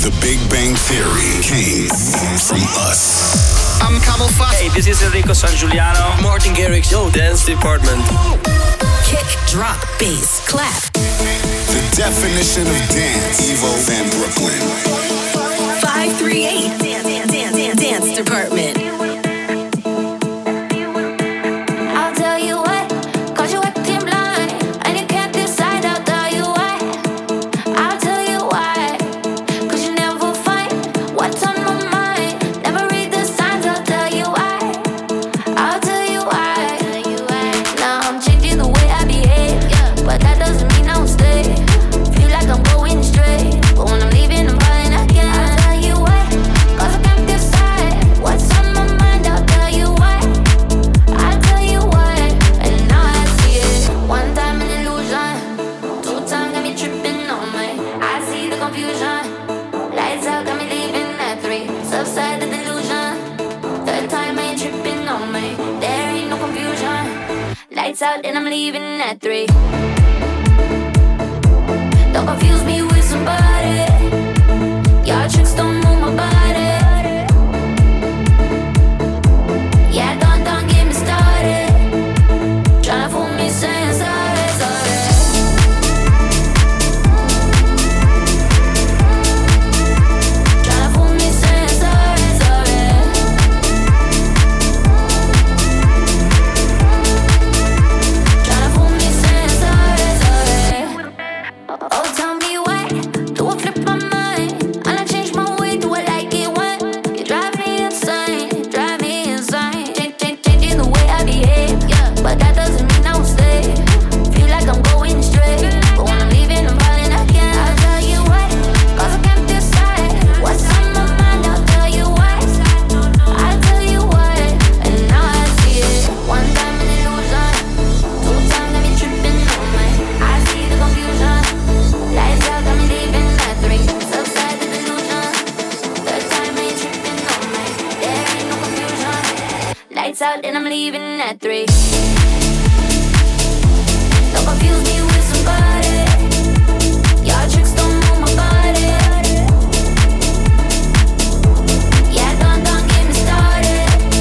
The Big Bang Theory came from us. I'm Kamel Fati. Hey, this is Enrico San Giuliano. Martin Garrix. Yo, Dance Department. Kick, drop, bass, clap. The definition of dance. Ivo van Breukelen. 538. Dance Department. And I'm leaving at 3. Don't confuse me with somebody. Y'all tricks don't move my body. And I'm leaving at 3. Don't confuse me with somebody. Y'all tricks don't move my body. Yeah, don't get me started.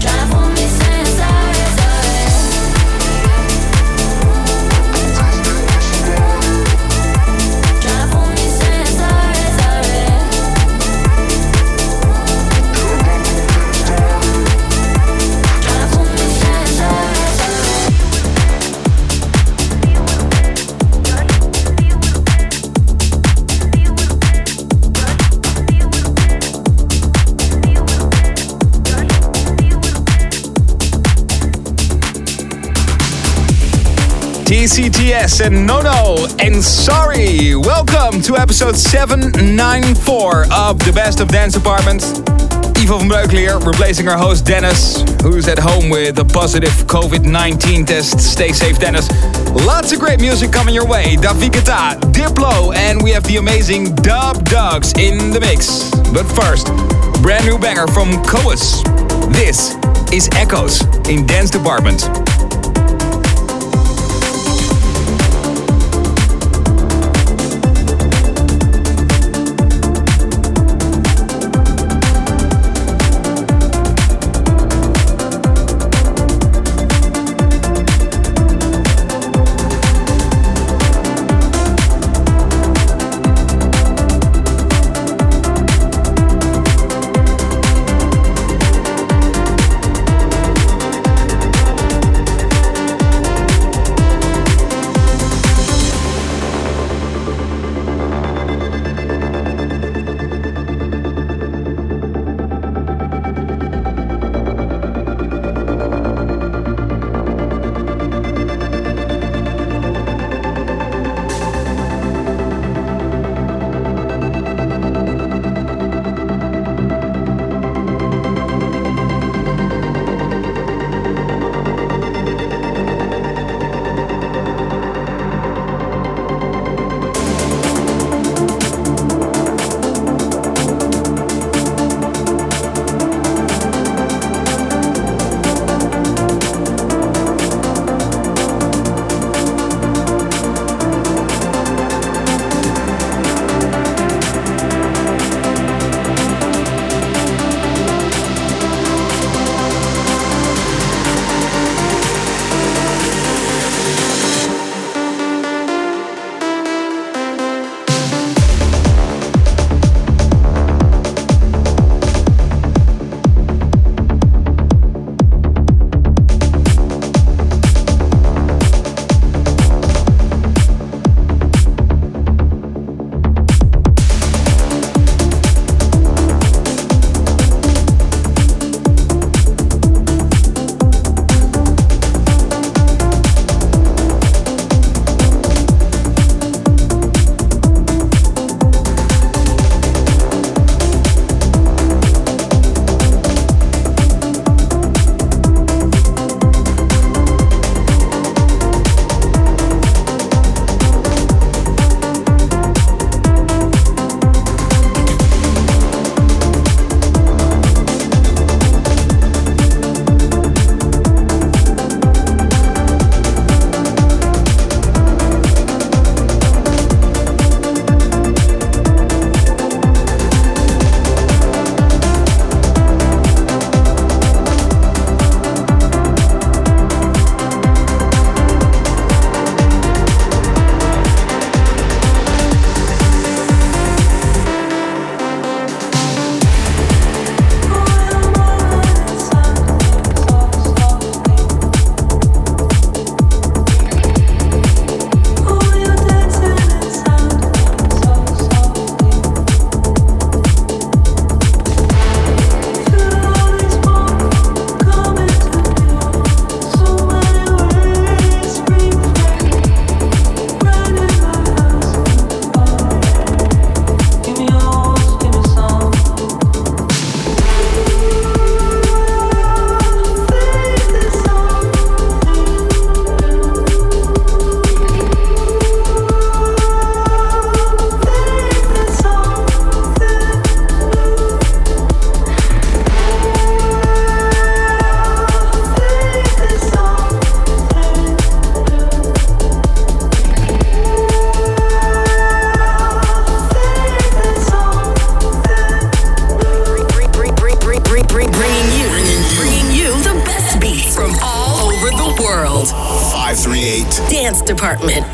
Tryna fool me saying sorry, sorry. Tryna fool me saying sorry, sorry. TCTS and Nono and Sorry. Welcome to episode 794 of The Best of Dance Department. Ivo van Breukelen here, replacing our host Dennis, who's at home with a positive COVID-19 test. Stay safe, Dennis. Lots of great music coming your way. Daviketa, Diplo, and we have the amazing Dub Dogs in the mix. But first, brand new banger from Coas. This is Echoes in Dance Department. Dance Department.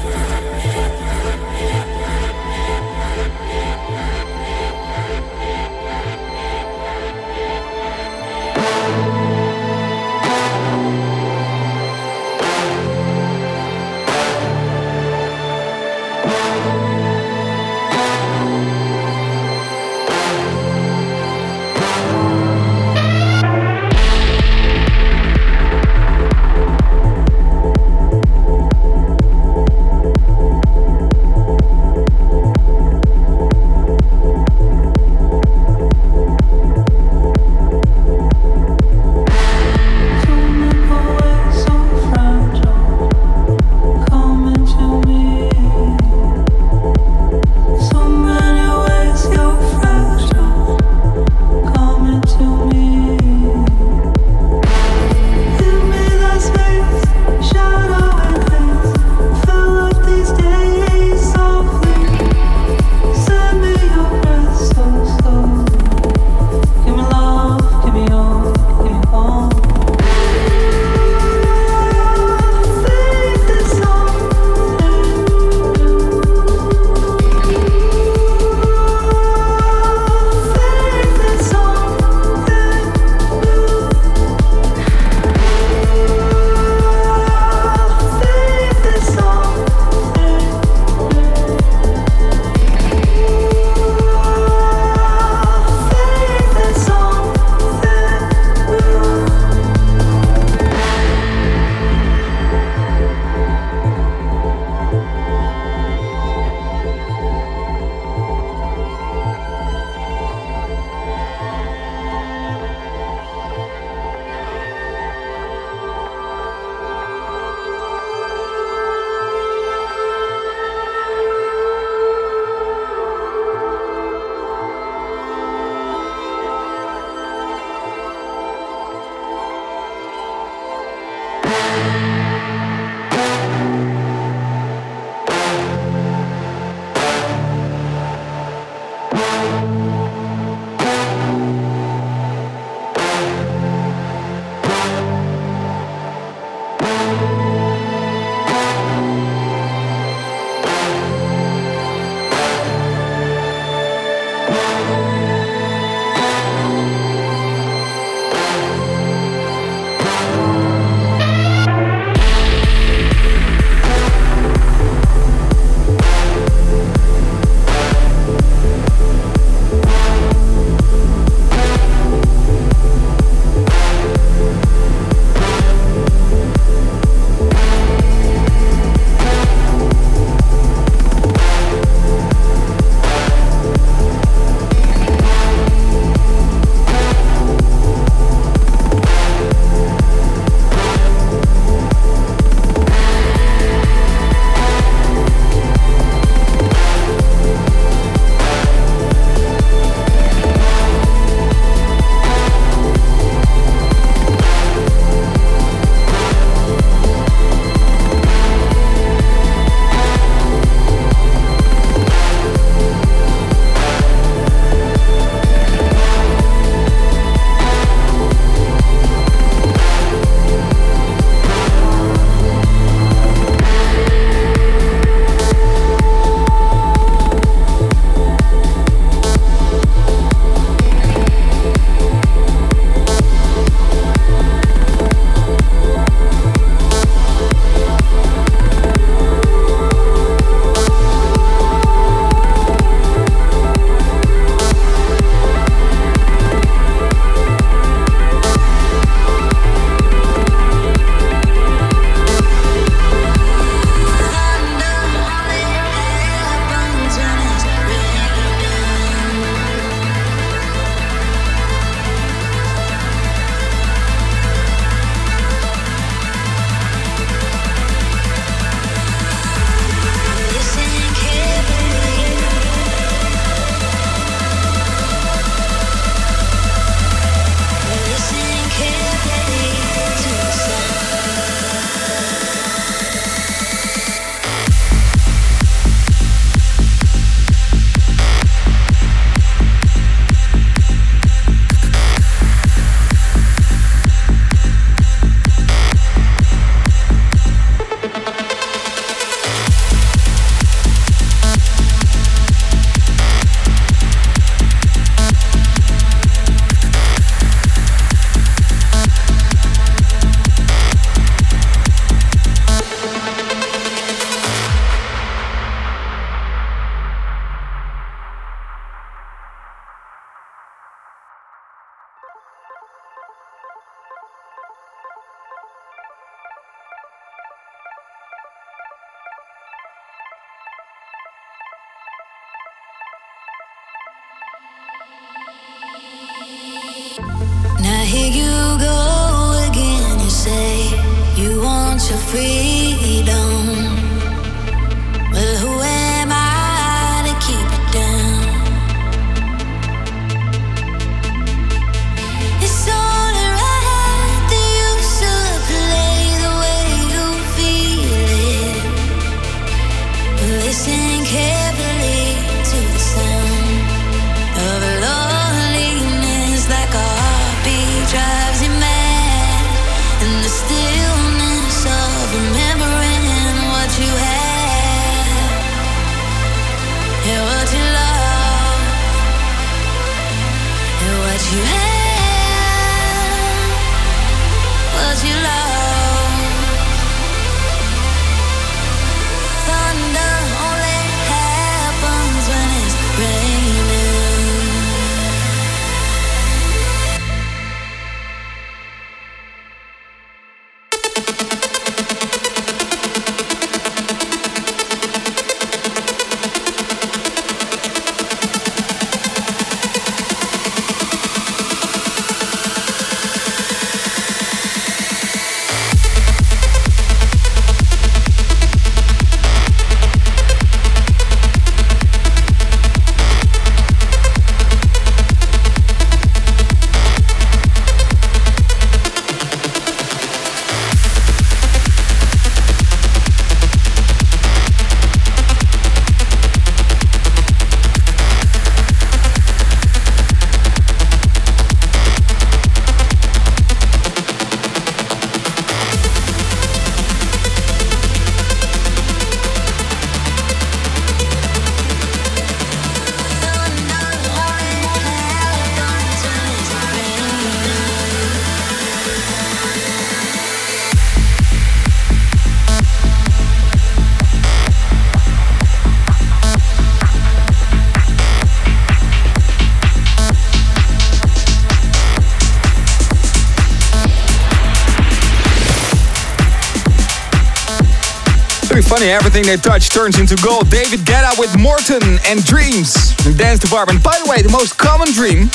Funny, everything they touch turns into gold. David Guetta with Morten and Dreams in Dance Department. By the way, the most common dream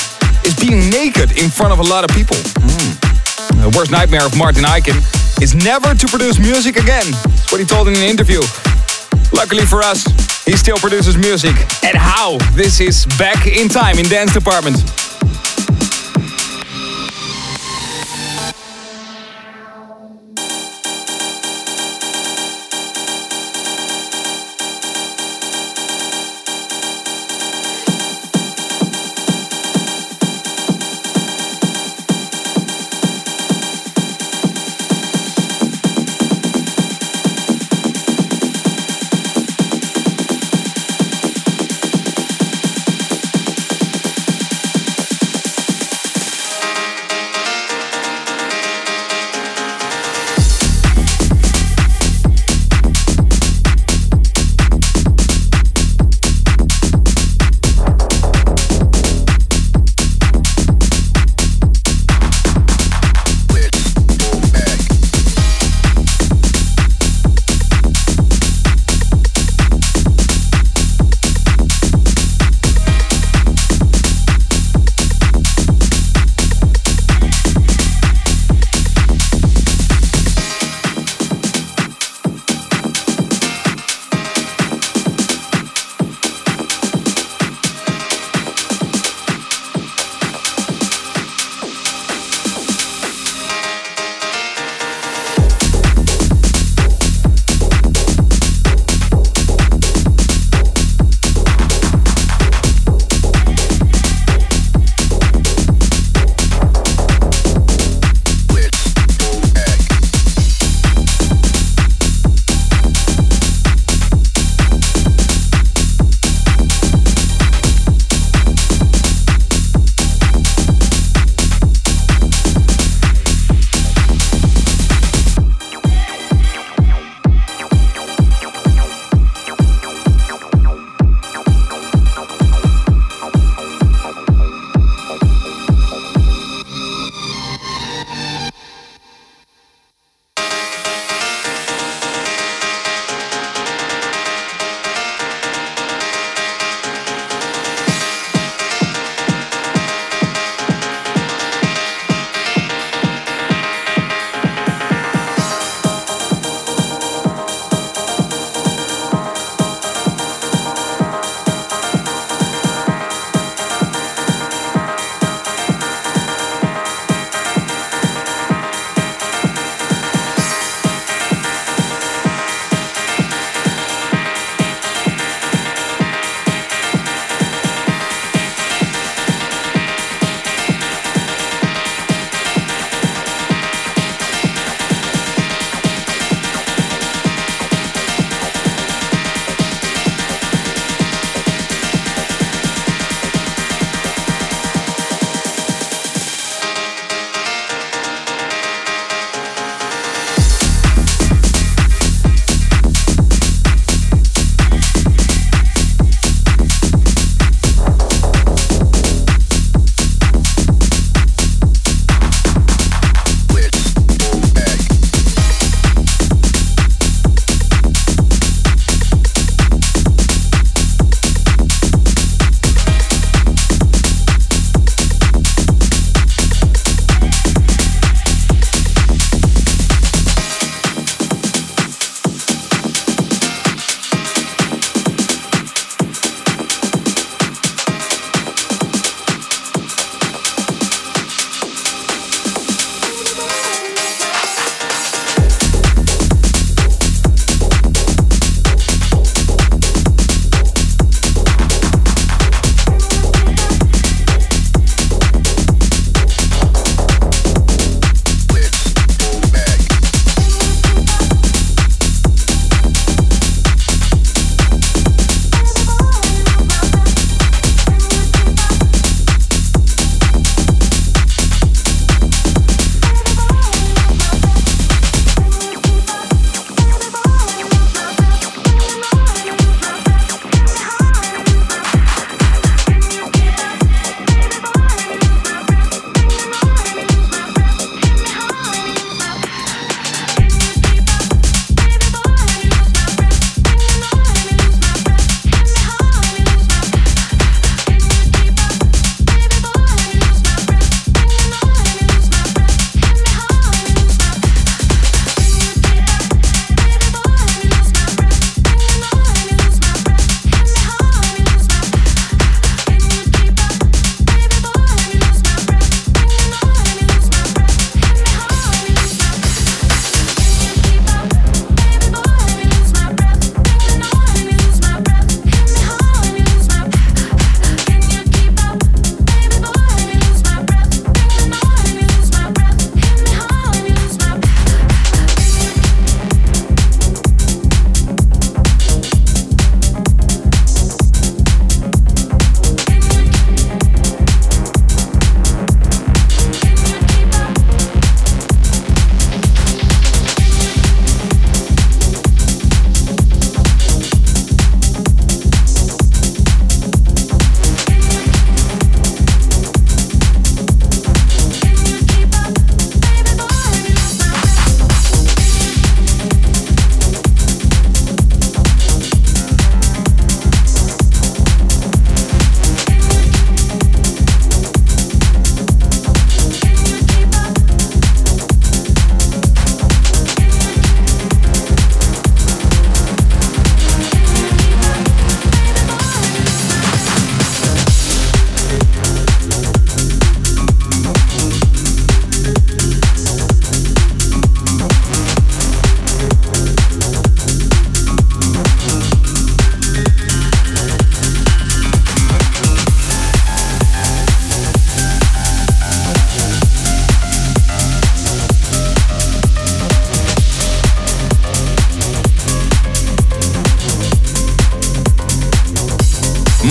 is being naked in front of a lot of people. The worst nightmare of Martin Eiken is never to produce music again. That's what he told in an interview. Luckily for us, he still produces music. And how? This is Back in Time in Dance Department.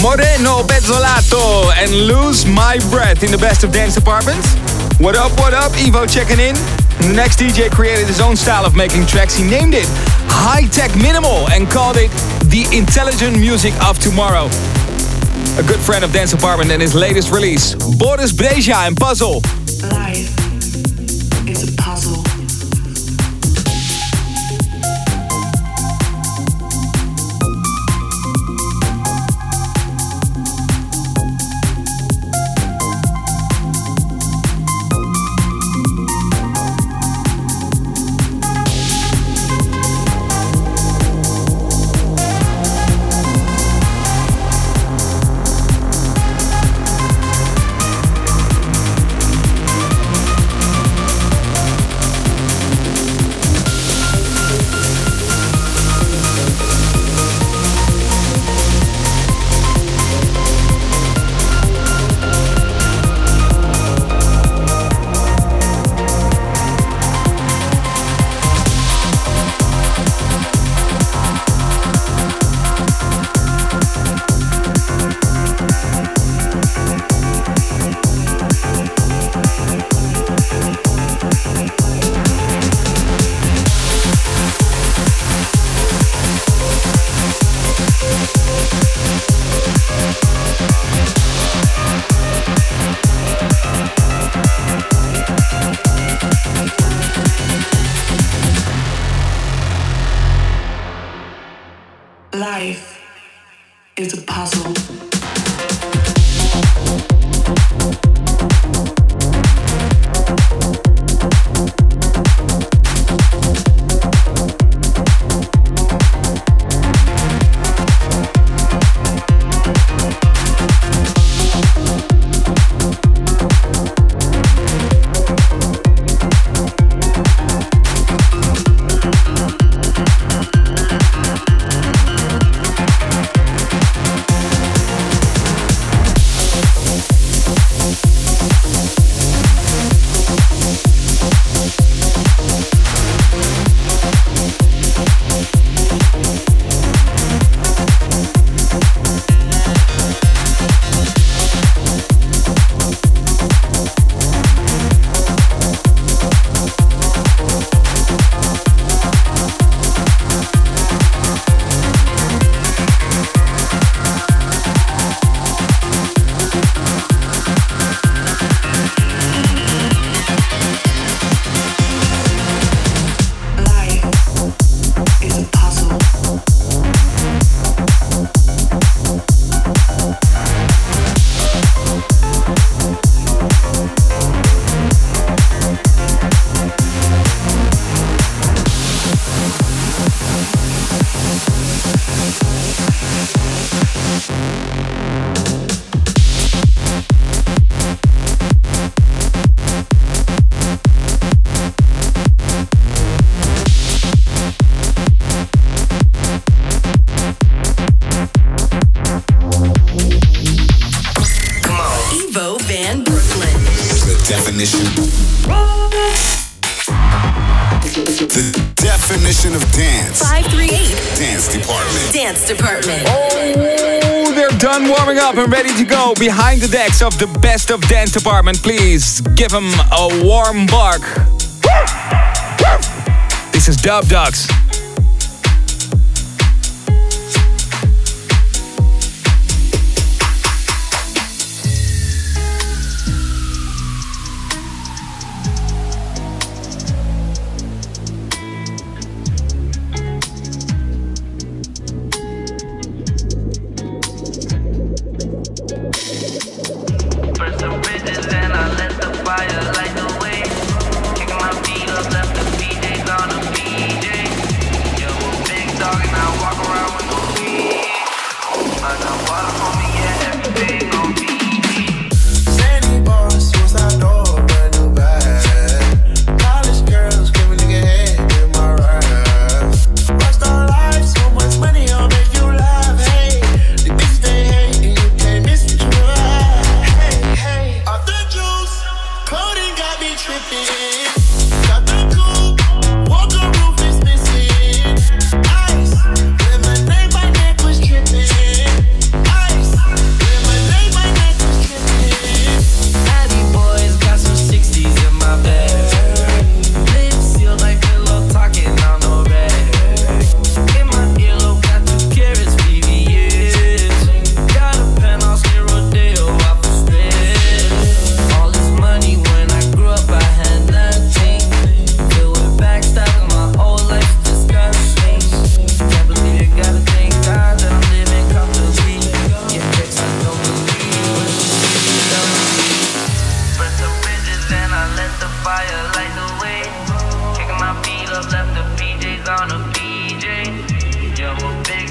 Moreno Bezzolato and Lose My Breath in the Best of Dance Department. What up, Ivo checking in. The next DJ created his own style of making tracks. He named it High Tech Minimal and called it The Intelligent Music of Tomorrow. A good friend of Dance Department and his latest release, Boris Brejcha and Puzzle. Life is a puzzle. Definition of dance. 538 Dance Department. Dance Department. Oh, they're done warming up and ready to go behind the decks of the Best of Dance Department. Please give them a warm bark. This is Dub Dogs. Fire light the way, kicking my feet up, left the BJ's on the BJ.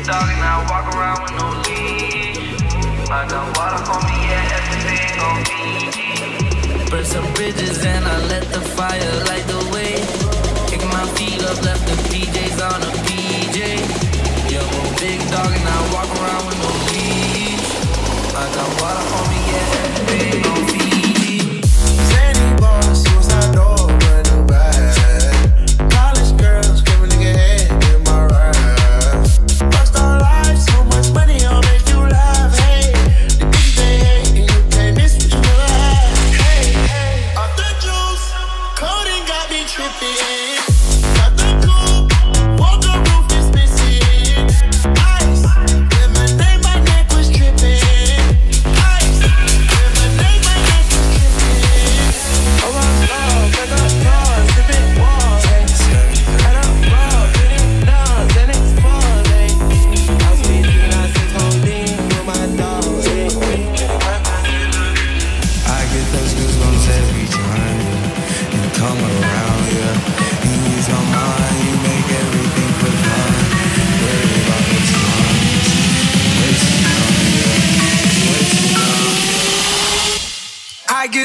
talking, I walk around with no leash. I got water for me, yeah, everything on me. Burn some bridges and I let the fire light the way. Kick my feet up, left the PJs on a PJ. Yo, big dog and I walk around with no leash. I got water for me, yeah, everything on me. Sandy boss, suicide door, brand new bag. College girls, screaming in your head.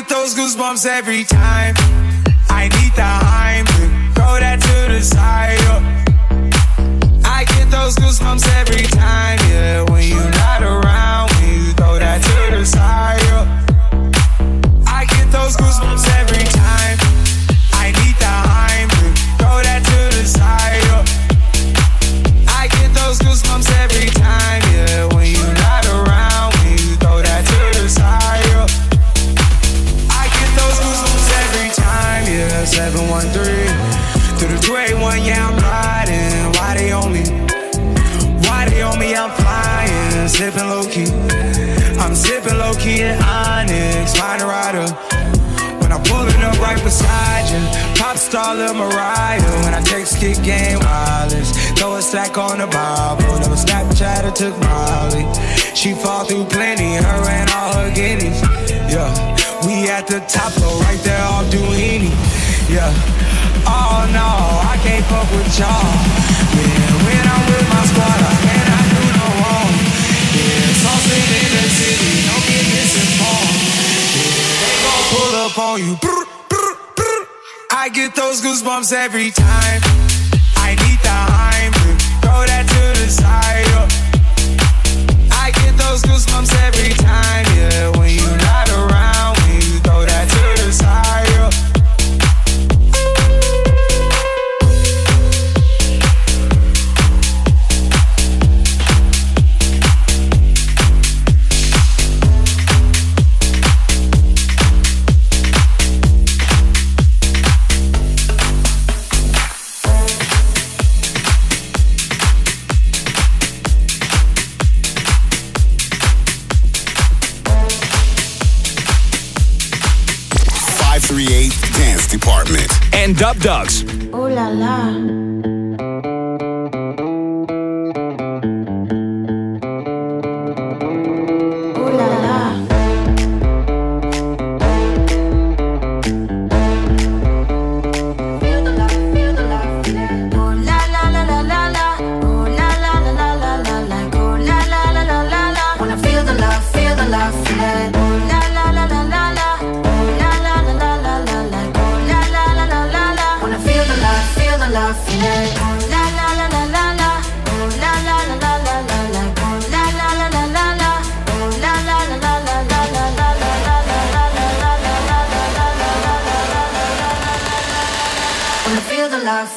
Those goosebumps every time. I need the Heim to throw that to the side. I get those goosebumps every time, yeah. When you're not around, when you throw that to the side. I get those goosebumps every time. I need the Heim to throw that to the side. I get those goosebumps every time, yeah. When you're not around, when you throw that to the side. 713 through the 281, yeah, I'm riding. Why they on me? Why they on me? I'm flying, sipping low key. I'm sipping low key in Onyx, find a rider. When I'm pulling up right beside you, pop star Lil Mariah. When I take skit game wireless, throw a stack on the Bible. Never Snapchat or took Molly. She fall through plenty, her and all her guineas. Yeah, we at the top, though, right there off Duini. Yeah, oh no, I can't fuck with y'all. Yeah, when I'm with my squad, I cannot do no wrong. Yeah, saucing in the city, don't get misinformed. Yeah, they gon' pull up on you. Brr, brr, brr. I get those goosebumps every time. I need the Heim to throw that to the side. I get those goosebumps every time, yeah. When you're not around, when you throw that to the side. Dance Department and Dub Dogs. Oh la la. Oh la la. Feel the love, yeah. Oh la la la la la la. Oh la la la la la la la. Oh la la la la la la. Wanna feel the love, yeah. Oh la la la la la la. Love, yeah. Oh la la la la la la. Oh la la la la la la la. Oh la la la la la la. Oh la la la la la la la la la la la la. Feel the love,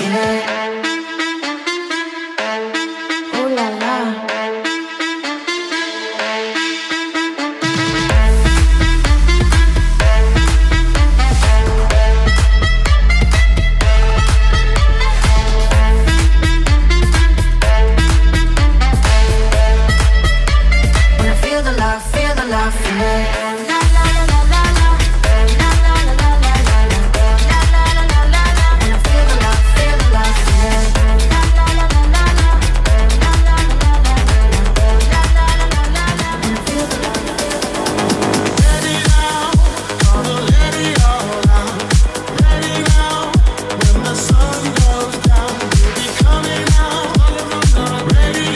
yeah. Oh la la. Ready?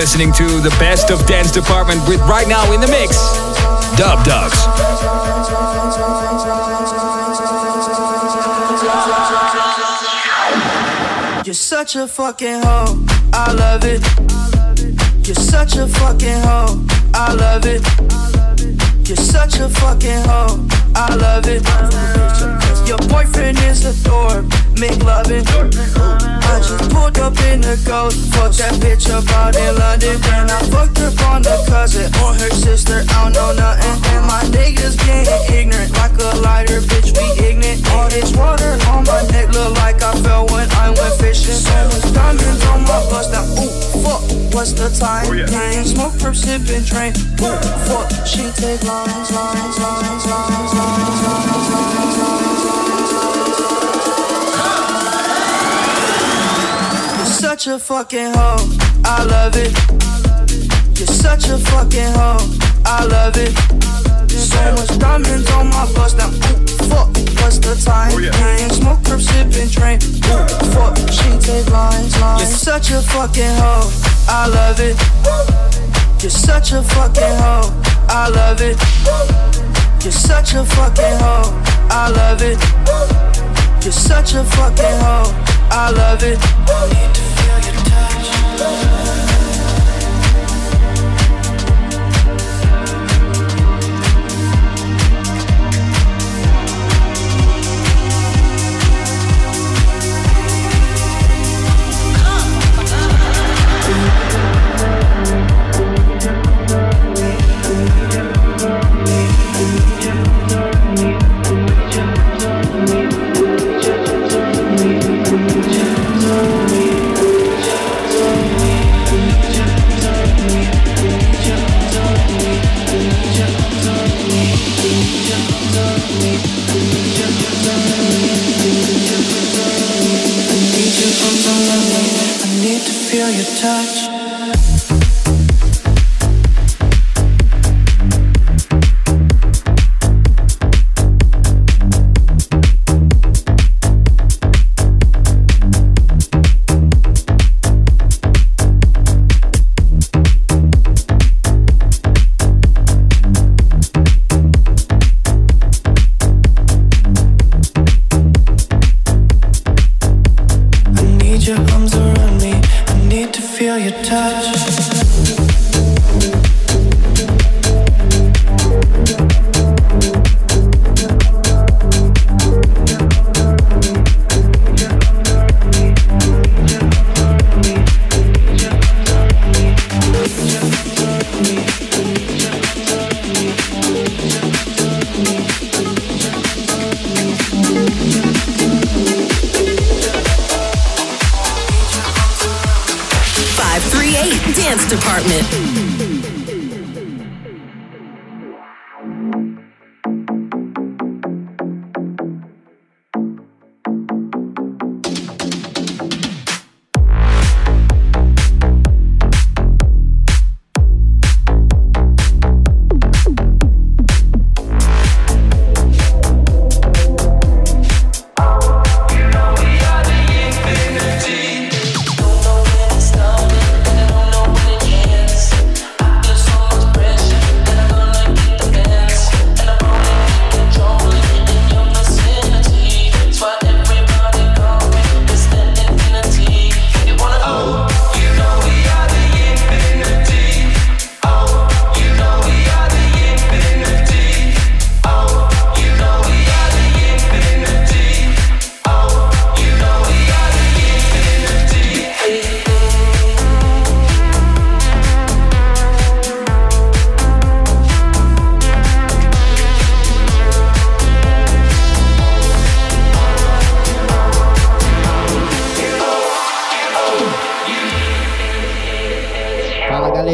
listening to the best of Dance Department with right now in the mix, Dub Dogs. You're such a fucking hoe, I love it. You're such a fucking hoe, I love it. You're such a fucking hoe, I love it. Your boyfriend is a dork, McLovin. I just pulled up in the Ghost, fucked that bitch up out in London. And I fucked up on the cousin, on her sister, I don't know nothing. And my niggas getting ignorant, like a lighter, bitch, we ignorant. All this water on my neck look like I fell when I went fishing. So much diamonds on my bust, now ooh, fuck, what's the time? Oh, yeah. Dang, smoke, perp, sippin', train, ooh, fuck, she take lines. You're such a fucking hoe, I love it. You're such a fucking hoe, I love it. So much diamonds on my bust, now ooh, fuck, what's the time? Ain't smoke, curb, sippin', train, ooh, fuck, she take lines. You're such a fucking hoe, I love it. You're such a fucking hoe, I love it. You're such a fucking hoe, I love it. You're such a fucking hoe, I love it.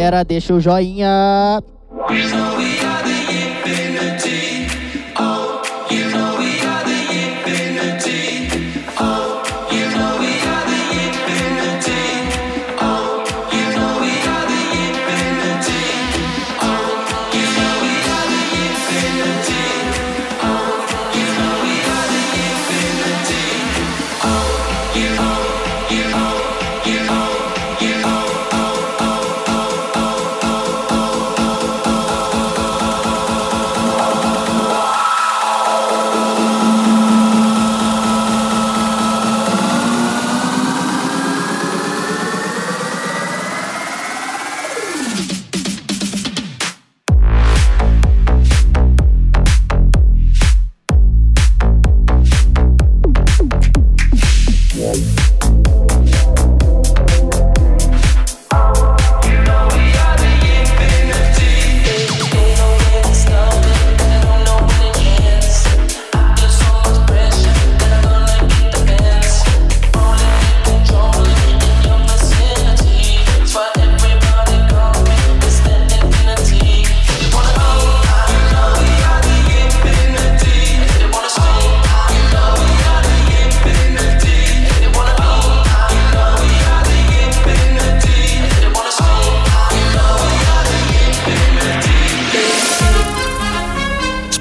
Galera, deixa o joinha.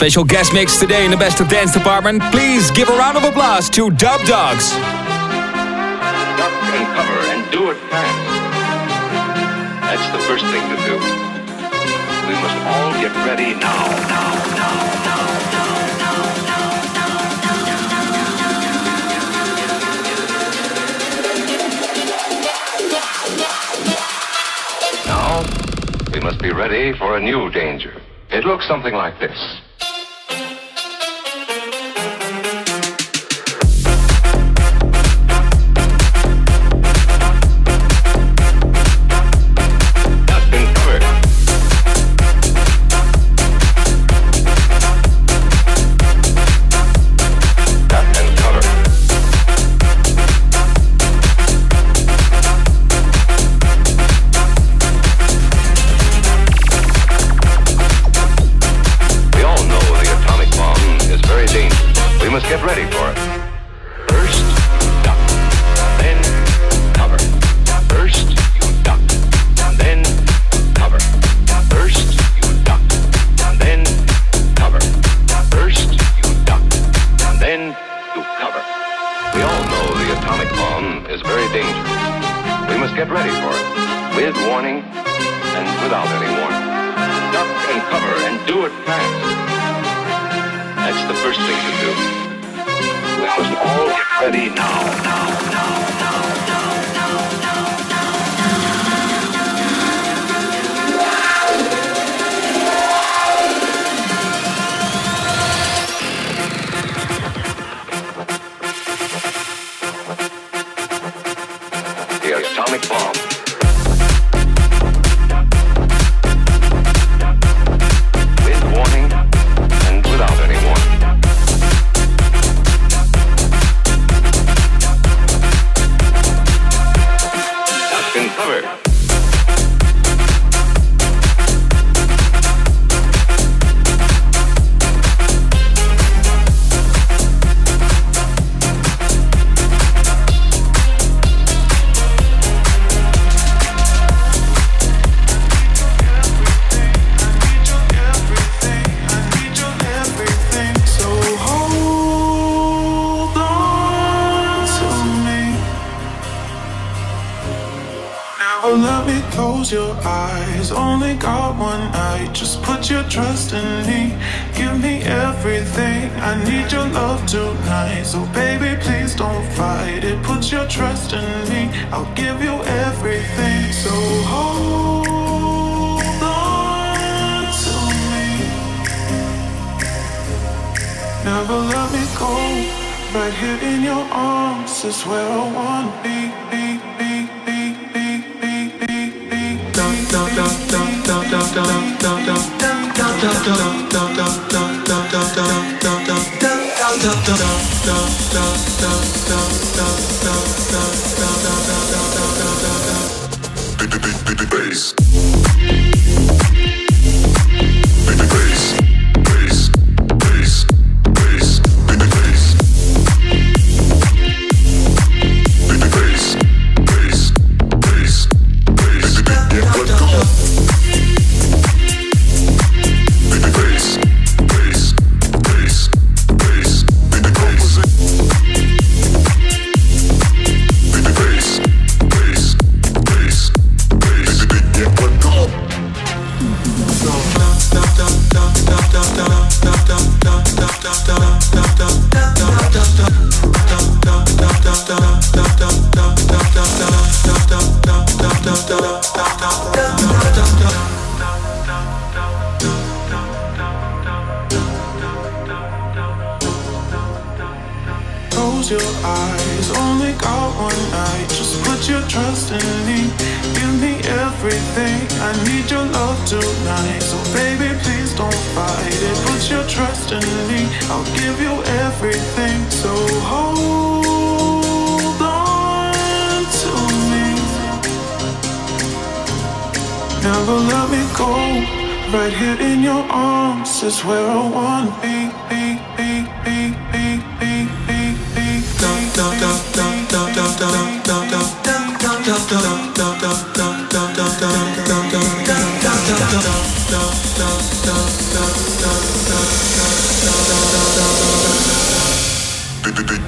Special guest mix today in the Best of Dance Department. Please give a round of applause to Dub Dogs. Duck and cover and do it fast. That's the first thing to do. We must all get ready now. We must be ready for a new danger. It looks something like this.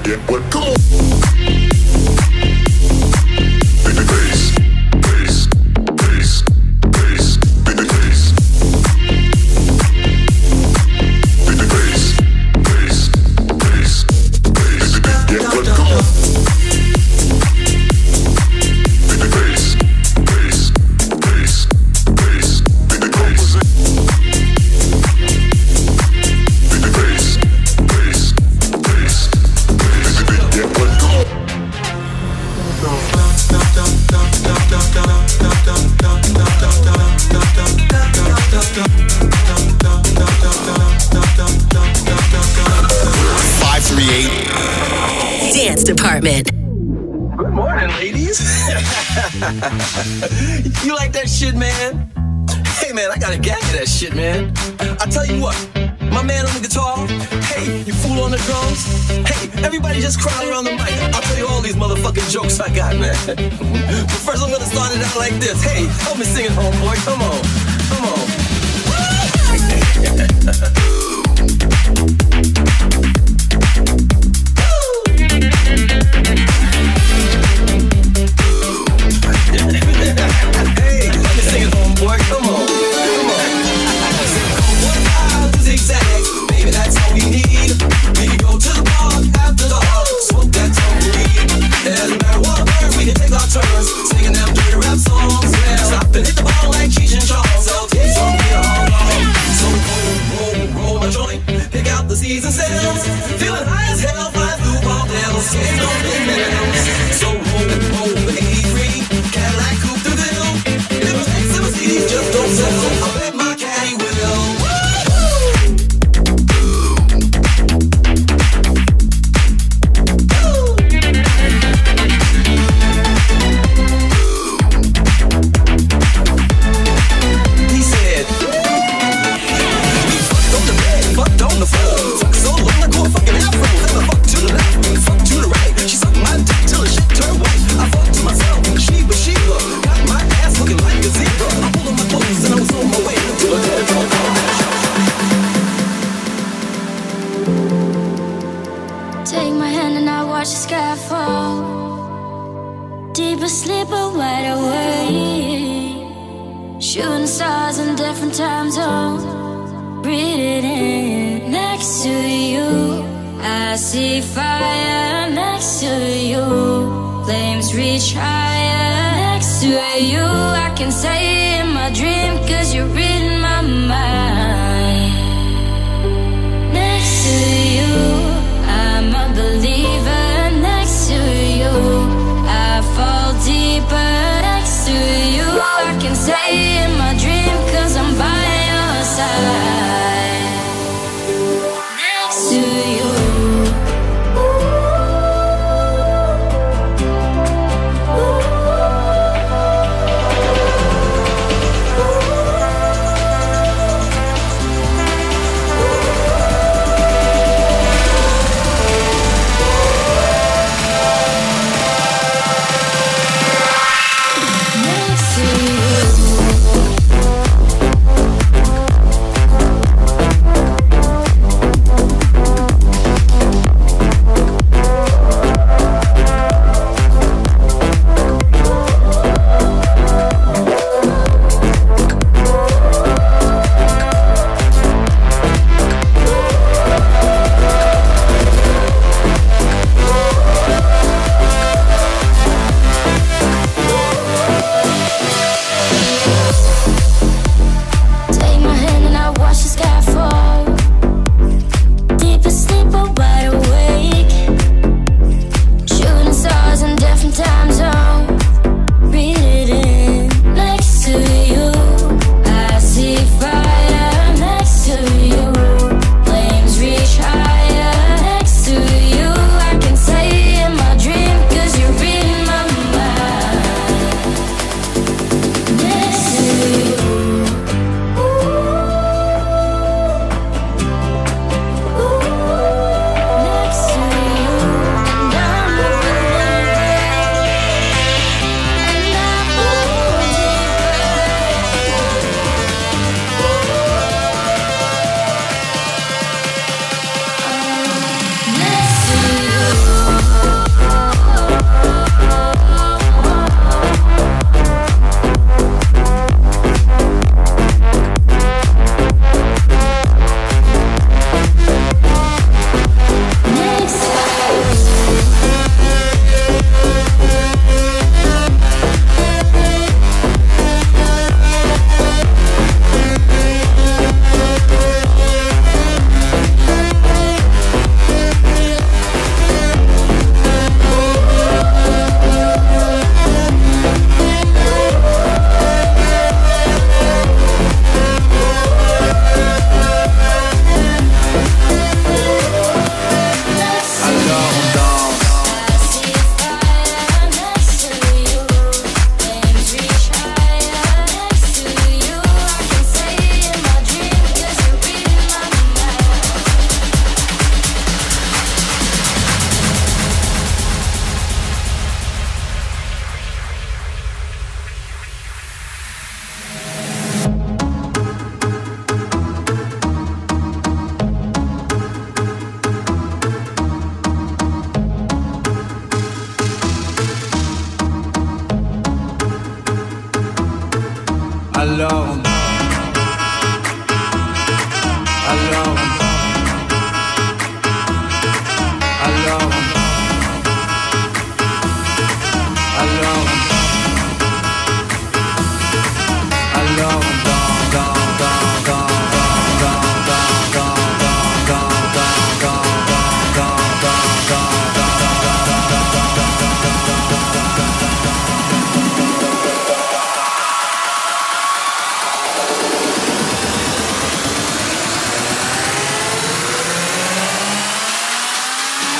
get wet. Come on. Beat the bass, bass, bass, bass. Beat the bass. Beat the bass, bass, bass, bass. Beat the get wet. Come on. Beat the bass, bass, bass, bass. Beat the bass. Dance Department. Good morning, ladies. You like that shit, man? Hey, man, I got a gag of that shit, man. I tell you what, my man on the guitar. Hey, you fool on the drums. Hey, everybody just crowd around the mic. I'll tell you all these motherfucking jokes I got, man. But first, I'm gonna start it out like this. Hey, help me sing it, homeboy. Come on, come on. Hey, let me sing it, homeboy. Come on, come on. Sing homeboy out to zigzag. Baby, that's all we need. We can go to the park after the hall, smoke that tumbleweed. Doesn't matter what bird, we can take our turns singing them dirty rap songs. Yeah, stop and hit the ball like Cheech and Charles. So please don't be all wrong. So roll my joint, pick out the season sales. Feeling high as hell, fly through all the scales. Don't be mad. So roll, 83 Cadillac coupe. Just don't settle, I bet my caddy will. He said, we fucked on the bed, fucked on the floor. Fuck so long, I go a fucking afro. Then I fuck to the left, fuck to the right. She sucked my dick till the shit turned white. I fucked to myself, she was Sheila. Got my ass looking like a zebra. And I was on my way to a dead dog. Take my hand and I watch the sky fall. Deeper sleep or wide awake. Shooting stars in different time zones. Breathe it in. Next to you I see fire. Next to you flames reach higher. Next to you I can say dream, cause you're in my mind. Next to you, I'm a believer. Next to you, I fall deeper. Next to you, I can stay in my dream, cause I'm by your side. Next to you.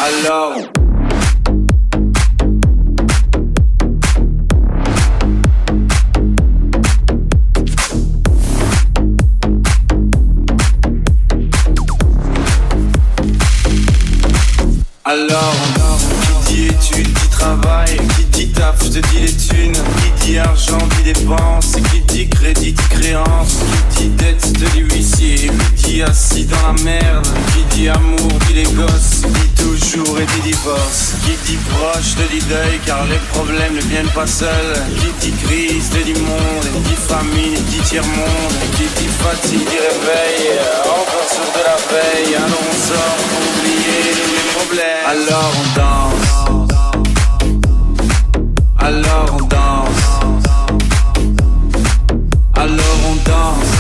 alone. Alors, qui dit études, dit travail, qui dit taf, je te dis les thunes, qui dit argent, dit dépenses, qui dit crédit, dit créance, qui dit dette, je te dis huissier, qui dit assis dans la merde, qui dit amour, dit les gosses, dit toujours et dit divorce, qui dit proche, te dit deuil, car les problèmes ne viennent pas seuls, qui dit crise, te dit monde, dit famine, dit tiers-monde, qui dit fatigue, dit réveil, encore sur de la veille, alors on sort pour oublier. Alors on danse, alors on danse, alors on danse,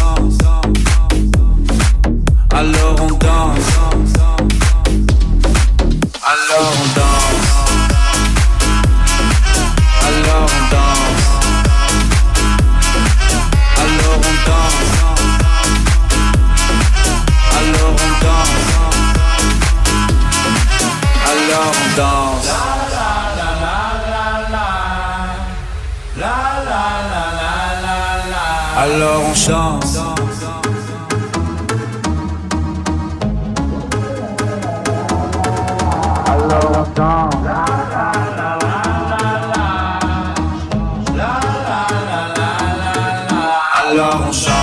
alors on danse, alors on danse, alors on danse, alors on danse, alors on danse. Alors on danse. La la la la la la la la la la. Alors on chante. Alors on danse. La la la la la la la la. Alors on chante.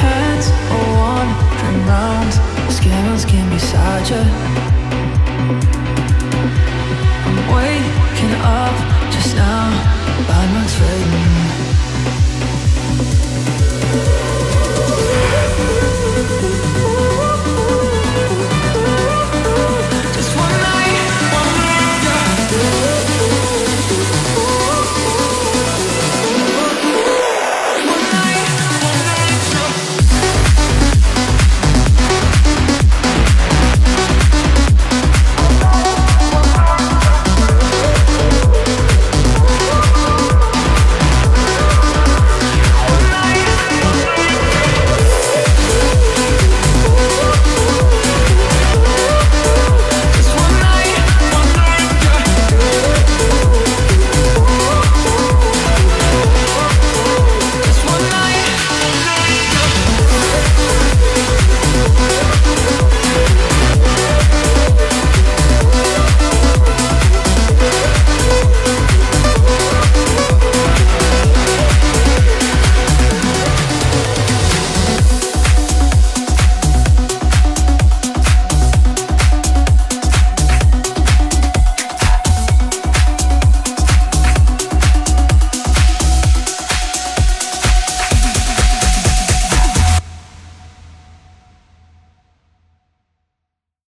Hands are wandering round, skin on skin beside you.